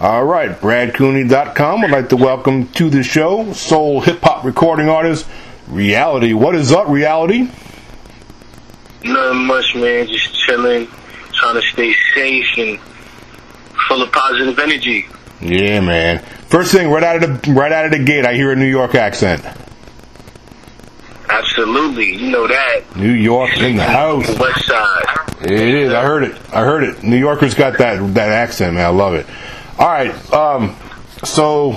All right, BradCooney.com would like to welcome to the show soul hip-hop recording artist, Reality. What is up, Reality? Nothing much, man. Just chilling, trying to stay safe and full of positive energy. Yeah, man. First thing, right out of the gate, I hear a New York accent. Absolutely. You know that. New York in the house. West side. It is. I heard it. New Yorkers got that accent, man. I love it. All right, so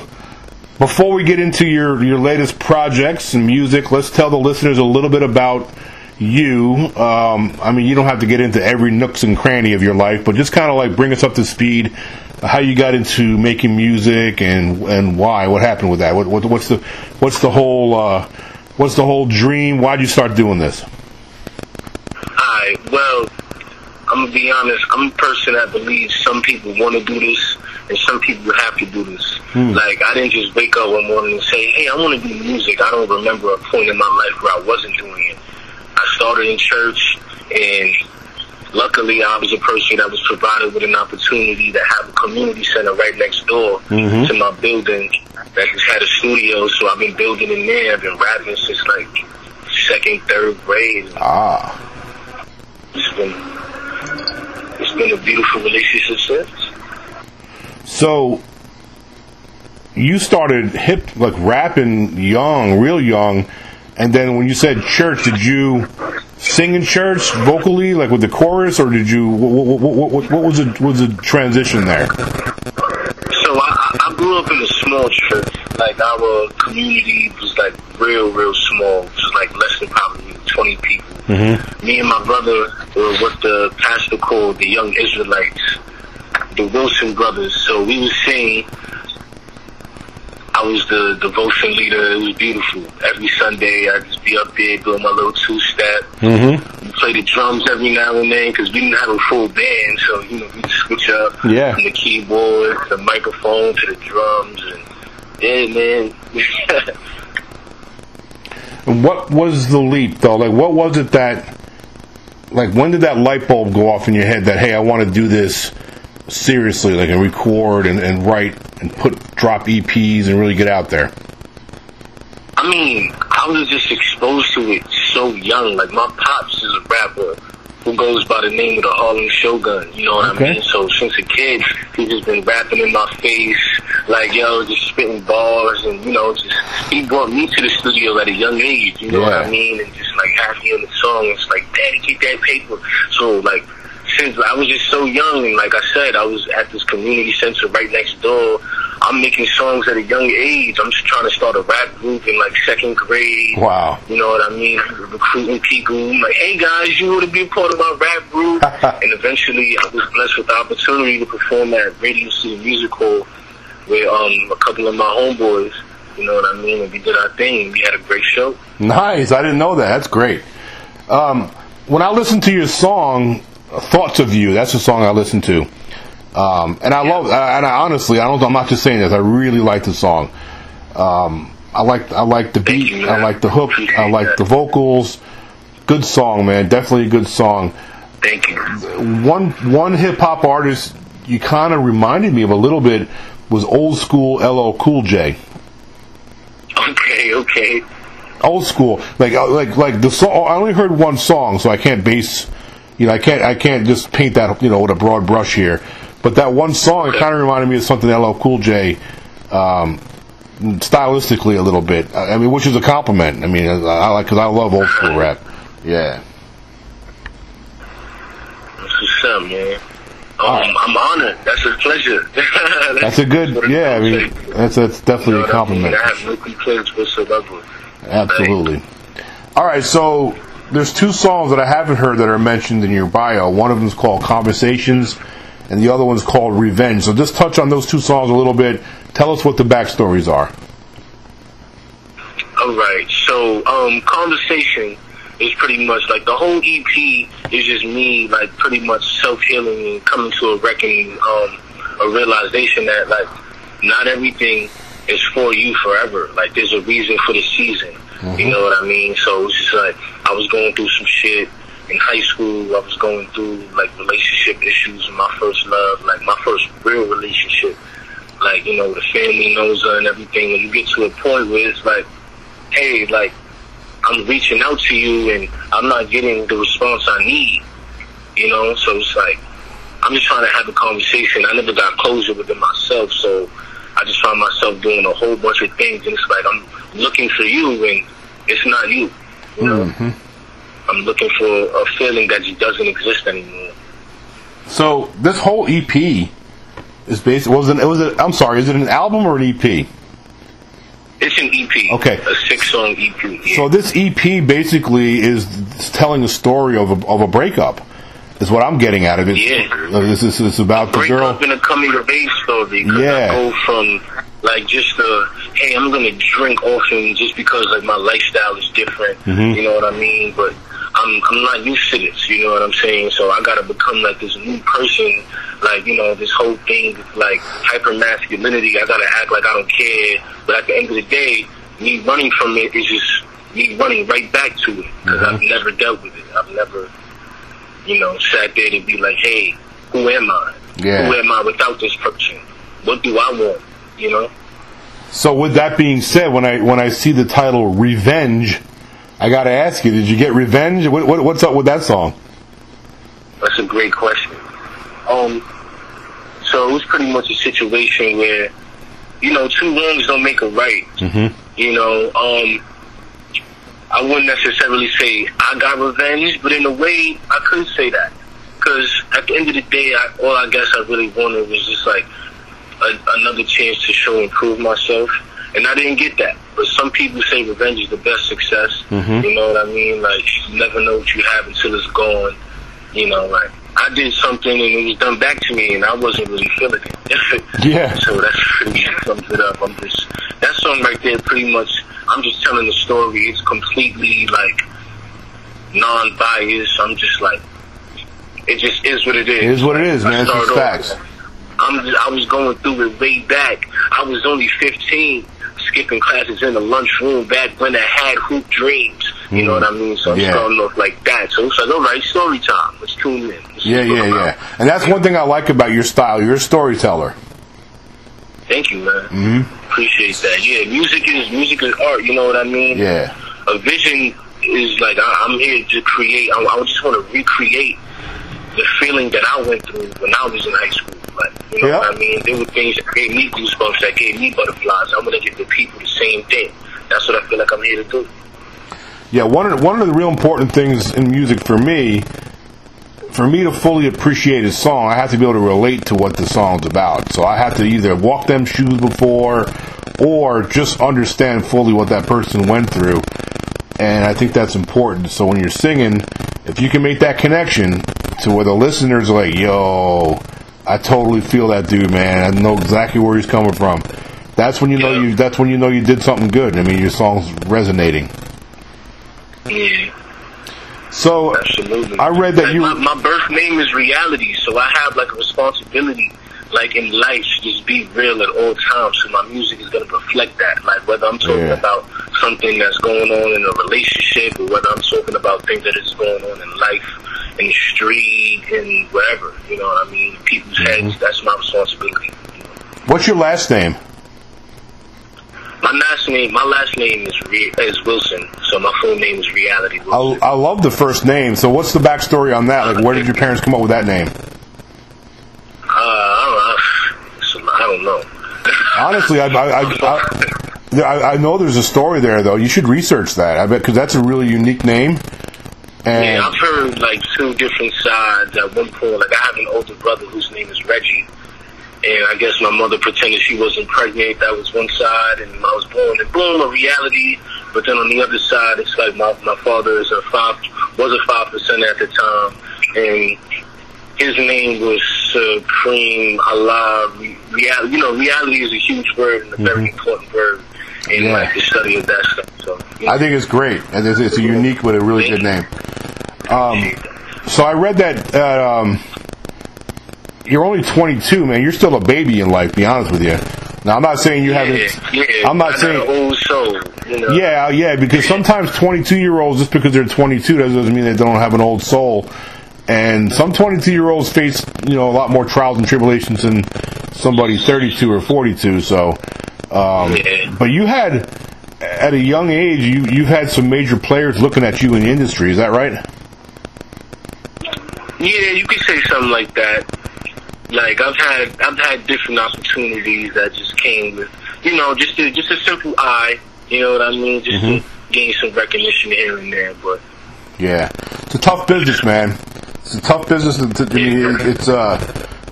before we get into your latest projects and music, let's tell the listeners a little bit about you. I mean, you don't have to get into every nooks and cranny of your life, but just kind of like bring us up to speed, how you got into making music and why, what happened with that? What's the whole dream? Why'd you start doing this? All right, well, I'm gonna be honest. I'm a person that believes some people want to do this and some people have to do this. Like, I didn't just wake up one morning and say, hey, I want to do music. I don't remember a point in my life where I wasn't doing it. I started in church, and luckily I was a person that was provided with an opportunity to have a community center right next door to my building that just had a studio. So I've been building in there. I've been rapping since like second, third grade. It's been a beautiful relationship since. So, you started rapping young, real young, and then when you said church, did you sing in church vocally, like with the chorus, or did you? What was the transition there? So I grew up in a small church. Like, our community was like real, real small, just like less than probably 20 people. Mm-hmm. Me and my brother were what the pastor called the Young Israelites, the Wilson brothers. So we would sing. I was the devotion leader. It was beautiful. Every Sunday, I'd just be up there doing my little two-step. Mm-hmm. We play the drums every now and then because we didn't have a full band. So, we'd switch up from the keyboard, the microphone, to the drums. And man. What was the leap, though? Like, what was it that, like, when did that light bulb go off in your head that, hey, I want to do this seriously, like, and record and write and drop EPs and really get out there? I mean, I was just exposed to it so young. Like, my pops is a rapper who goes by the name of the Harlem Shogun, you know what I mean? So since a kid, he's just been rapping in my face, like, yo, just spitting bars, and, he brought me to the studio at a young age, you know what I mean? And just, like, have me on the song, it's like, daddy, get that paper. So, like, since I was just so young, and like I said, I was at this community center right next door, I'm making songs at a young age. I'm just trying to start a rap group in like second grade. Wow. You know what I mean? Recruiting people. I'm like, hey guys, you want to be a part of my rap group? And eventually I was blessed with the opportunity to perform at Radio City Musical with a couple of my homeboys. You know what I mean? And we did our thing. We had a great show. Nice. I didn't know that. That's great. When I listened to your song, Thoughts of You, that's the song I listened to. And I love, and I honestly, I'm not just saying this, I really like the song. I like the beat, I like the hook, I like the vocals. Good song, man. Definitely a good song. Thank you. One hip hop artist you kind of reminded me of a little bit was old school LL Cool J. Okay. Old school, like the song. I only heard one song, so I can't base. I can't just paint that, with a broad brush here. But that one song, it kind of reminded me of something LL Cool J, stylistically a little bit. I mean, which is a compliment. I mean, I like, because I love old school rap. Yeah. That's what's up, man. I'm honored. That's a pleasure. That's a good, yeah, I mean, that's definitely a compliment. I have no complaints whatsoever. Absolutely. All right, so there's two songs that I haven't heard that are mentioned in your bio. One of them is called Conversations, and the other one's called Revenge. So just touch on those two songs a little bit. Tell us what the backstories are. All right. So, Conversation is pretty much like the whole EP is just me, like, pretty much self-healing and coming to a reckoning, a realization that, like, not everything is for you forever. Like, there's a reason for the season. Mm-hmm. You know what I mean? So it's just like, I was going through some shit in high school. I was going through, like, relationship issues in my first love, like, my first real relationship. Like, you know, the family knows her and everything. When you get to a point where it's like, hey, like, I'm reaching out to you and I'm not getting the response I need, you know? So it's like, I'm just trying to have a conversation. I never got closure within myself, so I just find myself doing a whole bunch of things, and it's like I'm looking for you, and it's not you. You know? Mm-hmm. I'm looking for a feeling that just doesn't exist anymore. So this whole EP is basically is it an album or an EP? It's an EP. Okay, a 6-song EP. Yeah. So this EP basically is telling the story of a breakup. Is what I'm getting out of it. Yeah. It's about the girl. Break up in a coming of age story. Yeah. I go from, like, just hey, I'm going to drink often just because, like, my lifestyle is different. Mm-hmm. You know what I mean? But I'm not used to this. You know what I'm saying? So I got to become, like, this new person. Like, you know, this whole thing, like, hyper-masculinity. I got to act like I don't care. But at the end of the day, me running from it is just me running right back to it. Because mm-hmm. I've never dealt with it. I've never... you know, sat there and be like, hey, who am I? Yeah. Who am I without this person? What do I want? You know? So with that being said, when I see the title Revenge, I got to ask you, did you get revenge? What's up with that song? That's a great question. So it was pretty much a situation where, you know, two wrongs don't make a right. Mm-hmm. You know, I wouldn't necessarily say I got revenge, but in a way, I could say that. Because at the end of the day, all I guess I really wanted was just like another chance to show and prove myself. And I didn't get that. But some people say revenge is the best success. Mm-hmm. You know what I mean? Like, you never know what you have until it's gone. You know, like, I did something and it was done back to me and I wasn't really feeling it. Yeah. So that pretty much sums it up. That song right there pretty much... I'm just telling the story. It's completely, like, non-biased. I'm just like, it just is what it is. It is what it is, man. It's facts. I was going through it way back. I was only 15, skipping classes in the lunchroom back when I had hoop dreams. You know what I mean? So I'm starting off like that. So it's like, all right, story time. Let's tune in. Let's. And that's one thing I like about your style. You're a storyteller. Thank you, man. Mm-hmm. Appreciate that. Yeah, music is art. You know what I mean? Yeah. A vision is like I'm here to create. I just want to recreate the feeling that I went through when I was in high school. Like, you know what I mean? There were things that gave me goosebumps, that gave me butterflies. I want to give the people the same thing. That's what I feel like I'm here to do. Yeah, one of the real important things in music for me to fully appreciate a song, I have to be able to relate to what the song's about. So I have to either walk them shoes before or just understand fully what that person went through. And I think that's important. So when you're singing, if you can make that connection to where the listeners are like, yo, I totally feel that dude, man. I know exactly where he's coming from. That's when you know you did something good. I mean, your song's resonating. Yeah. So, absolutely. I read that my birth name is Reality, so I have, like, a responsibility, like, in life to just be real at all times, so my music is going to reflect that. Like, whether I'm talking about something that's going on in a relationship, or whether I'm talking about things that is going on in life, in the street, and wherever, you know what I mean? People's heads, that's my responsibility. What's your last name? My last name is Wilson, so my full name is Reality Wilson. I love the first name. So what's the backstory on that? Like, where did your parents come up with that name? I don't know. Honestly, I know there's a story there, though. You should research that. I bet, because that's a really unique name. And yeah, I've heard, like, two different sides at one point. Like, I have an older brother whose name is Reggie. And I guess my mother pretended she wasn't pregnant. That was one side, and I was born in boom, a reality. But then on the other side, it's like my father is was a 5% at the time, and his name was Supreme Allah. Reality, you know, reality is a huge word and a very important word in like the study of that stuff. So you know. I think it's great, and it's a unique but a really good name. So I read that. You're only 22, man. You're still a baby in life. Be honest with you. Now, I'm not saying you haven't. Yeah, I'm not saying. Old soul, you know? Yeah. Because sometimes 22-year-olds, just because they're 22, doesn't mean they don't have an old soul. And some 22-year-olds face, you know, a lot more trials and tribulations than somebody 32 or 42. So, but you had, at a young age, you've had some major players looking at you in the industry. Is that right? Yeah, you could say something like that. Like I've had different opportunities that just came with, you know, just a simple eye. You know what I mean? Just to gain some recognition here and there, but. Yeah, it's a tough business, man. It's a tough business.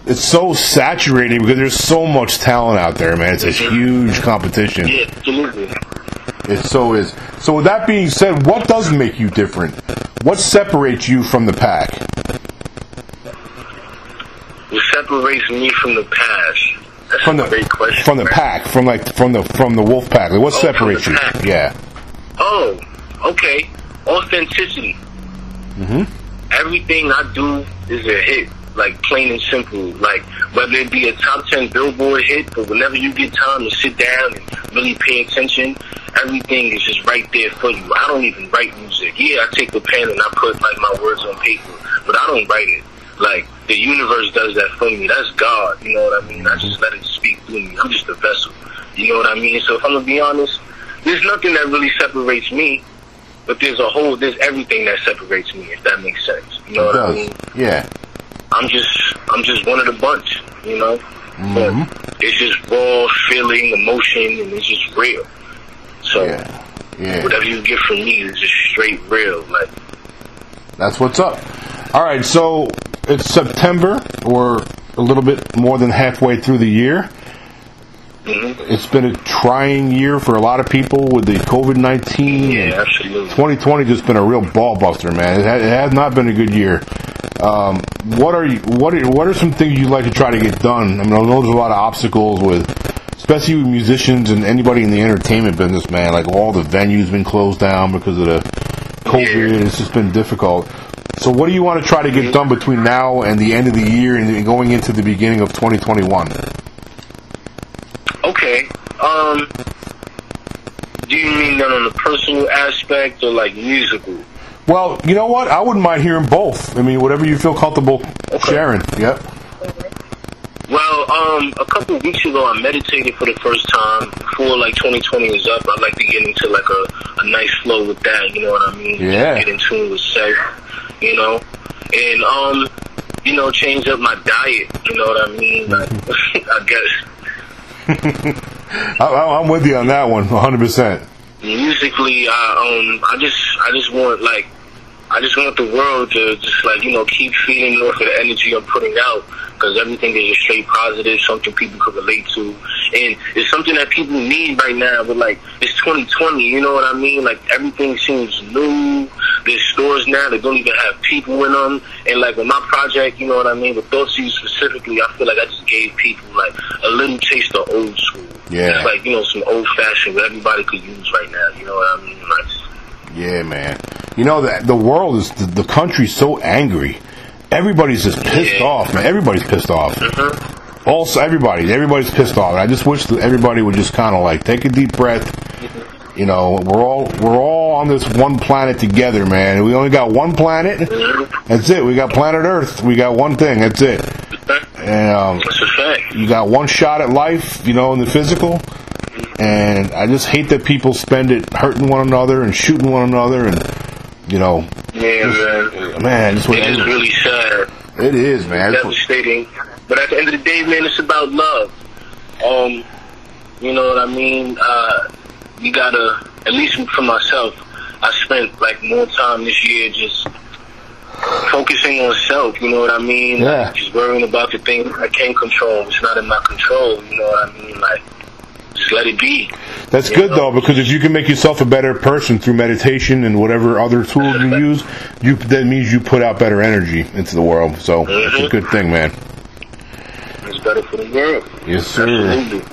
It's so saturated because there's so much talent out there, man. It's a huge competition. Yeah, absolutely. It so is. So with that being said, what does make you different? What separates you from the pack? What separates me from the pack? That's from a great question. From the pack, from the wolf pack. Like, what separates you? Pack. Yeah. Oh, okay. Authenticity. Everything I do is a hit, like plain and simple. Like whether it be a top 10 Billboard hit, but whenever you get time to sit down and really pay attention, everything is just right there for you. I don't even write music. Yeah, I take the pen and I put like my words on paper, but I don't write it. Like the universe does that for me. That's God. You know what I mean? I just let it speak through me. I'm just a vessel. You know what I mean? So if I'm gonna be honest, there's nothing that really separates me. But there's everything that separates me, if that makes sense. You know what I mean? Yeah. I'm just one of the bunch, you know? But it's just raw feeling, emotion, and it's just real. So whatever you get from me is just straight real. Like, that's what's up. All right, so it's September, or a little bit more than halfway through the year. It's been a trying year for a lot of people with the COVID-19. Yeah, absolutely. 2020 just been a real ball buster, man. It has not been a good year. What are some things you'd like to try to get done? I mean, I know there's a lot of obstacles with, especially with musicians and anybody in the entertainment business, man. Like all the venues been closed down because of the COVID. Yeah. It's just been difficult. So, what do you want to try to get done between now and the end of the year and going into the beginning of 2021? Okay. Do you mean that on the personal aspect or like musical? Well, you know what? I wouldn't mind hearing both. I mean, whatever you feel comfortable sharing. Yep. Well, a couple of weeks ago, I meditated for the first time. Before like 2020 is up, I'd like to get into like a nice flow with that. You know what I mean? Yeah. Get in tune with self. You know, and you know, change up my diet. You know what I mean? Like, I guess. I'm with you on that one, 100%. Musically, I just want the world to just like, you know, keep feeding off of the energy I'm putting out, because everything is just straight positive, something people could relate to, and it's something that people need right now. But like, it's 2020, you know what I mean? Like everything seems new. There's stores now that don't even have people in them, and like with my project, you know what I mean, with Thought Seeds specifically, I feel like I just gave people like a little taste of old school. Yeah, it's like, you know, some old fashioned that everybody could use right now. You know what I mean? Like, yeah, man. You know that the world is the country's so angry. Everybody's just pissed off, man. Everybody's pissed off. Also, everybody's pissed off. And I just wish that everybody would just kind of like take a deep breath. You know, we're all on this one planet together, man. We only got one planet. That's it. We got planet Earth. We got one thing. That's it. And you got one shot at life, you know, in the physical. And I just hate that people spend it hurting one another and shooting one another, and you know, man, it's really sad. It is, man. It's devastating. But at the end of the day, man, it's about love. You know what I mean? You gotta, at least for myself, I spent like more time this year just focusing on self, you know what I mean? Yeah. Like, just worrying about the things I can't control. It's not in my control, you know what I mean? Like, just let it be. That's good, though, because if you can make yourself a better person through meditation and whatever other tools you use, that means you put out better energy into the world. So it's a good thing, man. It's better for the world. Yes, sir. Absolutely.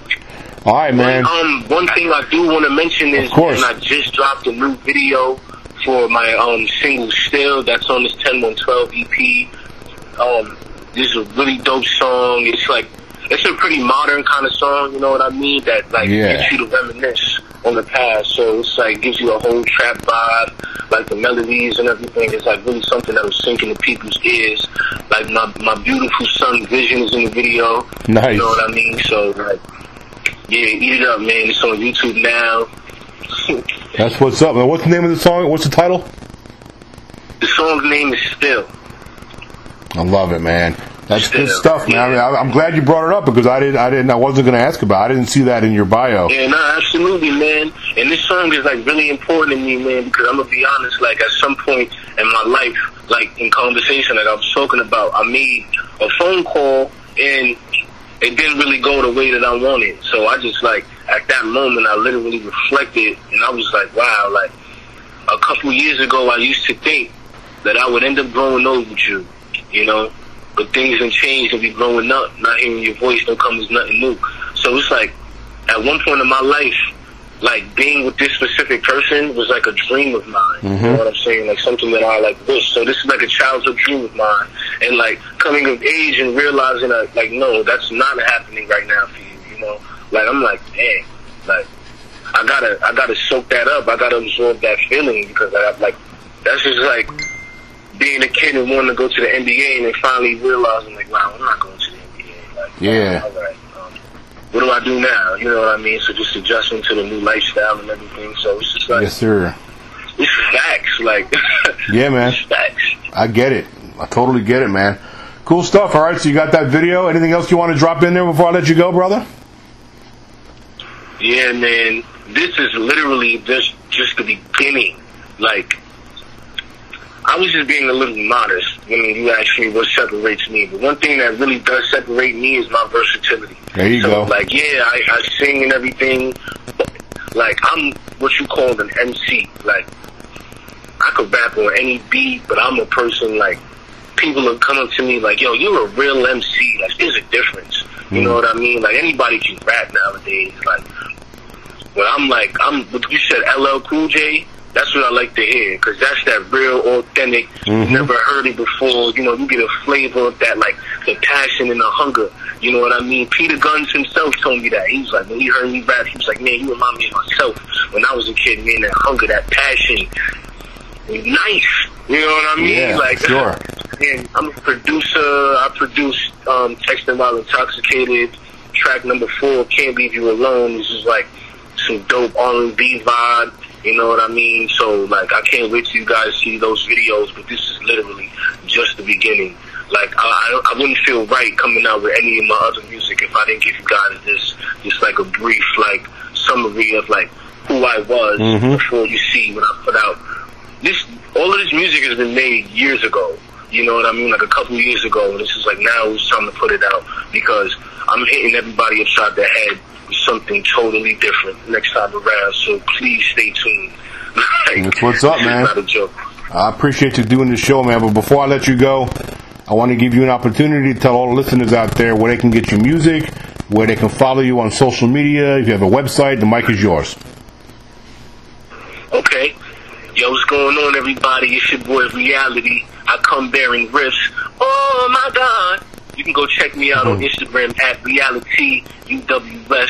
All right, man. One thing I do want to mention is, and I just dropped a new video for my single "Still" that's on this 10/1/12 EP. This is a really dope song. It's like, it's a pretty modern kind of song, you know what I mean? That like gets you to reminisce on the past. So it's like gives you a whole trap vibe, like the melodies and everything. It's like really something that'll sink into people's ears. Like my beautiful son Vision is in the video. Nice. You know what I mean? So like, yeah, eat it up, man. It's on YouTube now. That's what's up. Now, what's the name of the song? What's the title? The song's name is Still. I love it, man. That's Still. Good stuff, man. Yeah. I mean, I'm glad you brought it up because I wasn't going to ask about it. I didn't see that in your bio. Yeah, no, absolutely, man. And this song is like really important to me, man, because I'm gonna be honest. Like at some point in my life, like in conversation that I was talking about, I made a phone call and it didn't really go the way that I wanted. So I just like at that moment, I literally reflected and I was like, wow, like a couple years ago, I used to think that I would end up growing old with you, you know, but things have changed and we growing up, not hearing your voice don't come as nothing new. So it's like, at one point in my life, like being with this specific person was like a dream of mine, mm-hmm. You know what I'm saying, like something that I like wish. So this is like a childhood dream of mine, and like coming of age and realizing that, like, no, that's not happening right now for you, you know, like I'm like, man, like I gotta soak that up, I gotta absorb that feeling, because I like, that's just like being a kid and wanting to go to the NBA and then finally realizing, like, wow, I'm not going to the NBA. Like, yeah. All right, what do I do now? You know what I mean? So just adjusting to the new lifestyle and everything. So it's just like... Yes, sir. It's facts, like... Yeah, man. It's facts. I get it. I totally get it, man. Cool stuff. All right, so you got that video. Anything else you want to drop in there before I let you go, brother? Yeah, man. This is literally just the beginning. Like... I was just being a little modest when you asked me what separates me. But one thing that really does separate me is my versatility. There you go. Like, yeah, I sing and everything, but like, I'm what you call an MC. Like, I could rap on any beat, but I'm a person, like, people have come up to me like, yo, you're a real MC. Like, there's a difference. You know what I mean? Like, anybody can rap nowadays. Like, when I'm like, you said LL Cool J? That's what I like to hear, because that's that real, authentic, never heard it before. You know, you get a flavor of that, like, the passion and the hunger. You know what I mean? Peter Gunz himself told me that. He was like, when he heard me rap, he was like, man, you remind me of myself when I was a kid, man, that hunger, that passion. Nice. You know what I mean? Yeah, like, sure. And I'm a producer. I produced Textin' While Intoxicated. Track number 4, Can't Leave You Alone. This is, like, some dope R&B vibe. You know what I mean? So, like, I can't wait till you guys see those videos, but this is literally just the beginning. Like, I wouldn't feel right coming out with any of my other music if I didn't give you guys this like, a brief, like, summary of, like, who I was before you see what I put out. All of this music has been made years ago. You know what I mean? Like, a couple years ago. And it's just like, now it's time to put it out because I'm hitting everybody upside their head. Something totally different next time around, so please stay tuned. Like, that's what's up, man. Not a joke. I appreciate you doing the show, man, but before I let you go, I want to give you an opportunity to tell all the listeners out there where they can get your music, where they can follow you on social media. If you have a website, the mic is yours. Okay. Yo, what's going on, everybody? It's your boy Reality. I come bearing riffs. Oh, my God. You can go check me out on Instagram at RealityUWS.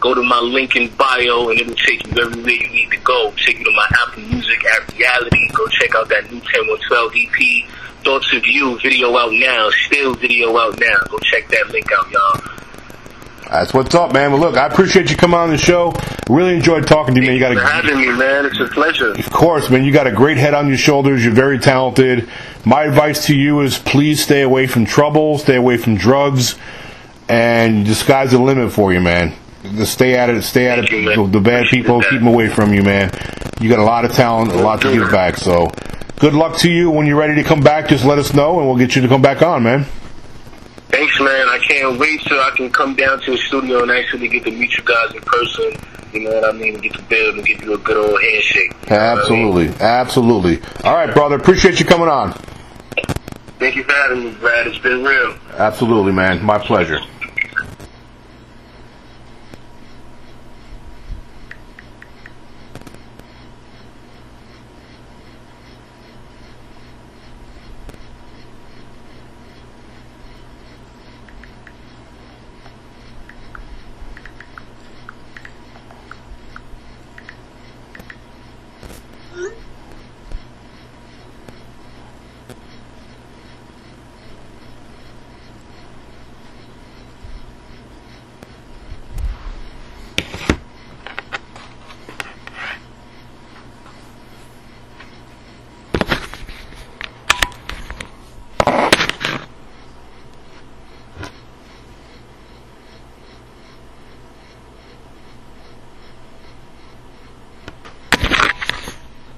Go to my link in bio, and it'll take you everywhere you need to go. Take you to my Apple Music at Reality. Go check out that new 10/1/12 EP. Thoughts of You, video out now. Still video out now. Go check that link out, y'all. That's what's up, man. Well, look, I appreciate you coming on the show. Really enjoyed talking to you, man. You got for having me, man. It's a pleasure. Of course, man. You got a great head on your shoulders. You're very talented. My advice to you is please stay away from trouble, stay away from drugs, and the sky's the limit for you, man. Just stay at it. Stay at it. The bad people, keep them away from you, man. You got a lot of talent, a lot to give back. So good luck to you. When you're ready to come back, just let us know, and we'll get you to come back on, man. Thanks, man. I can't wait till I can come down to the studio and actually get to meet you guys in person. You know what I mean? Get to build and give you a good old handshake. Absolutely. You know what I mean? Absolutely. All right, brother. Appreciate you coming on. Thank you for having me, Brad. It's been real. Absolutely, man. My pleasure.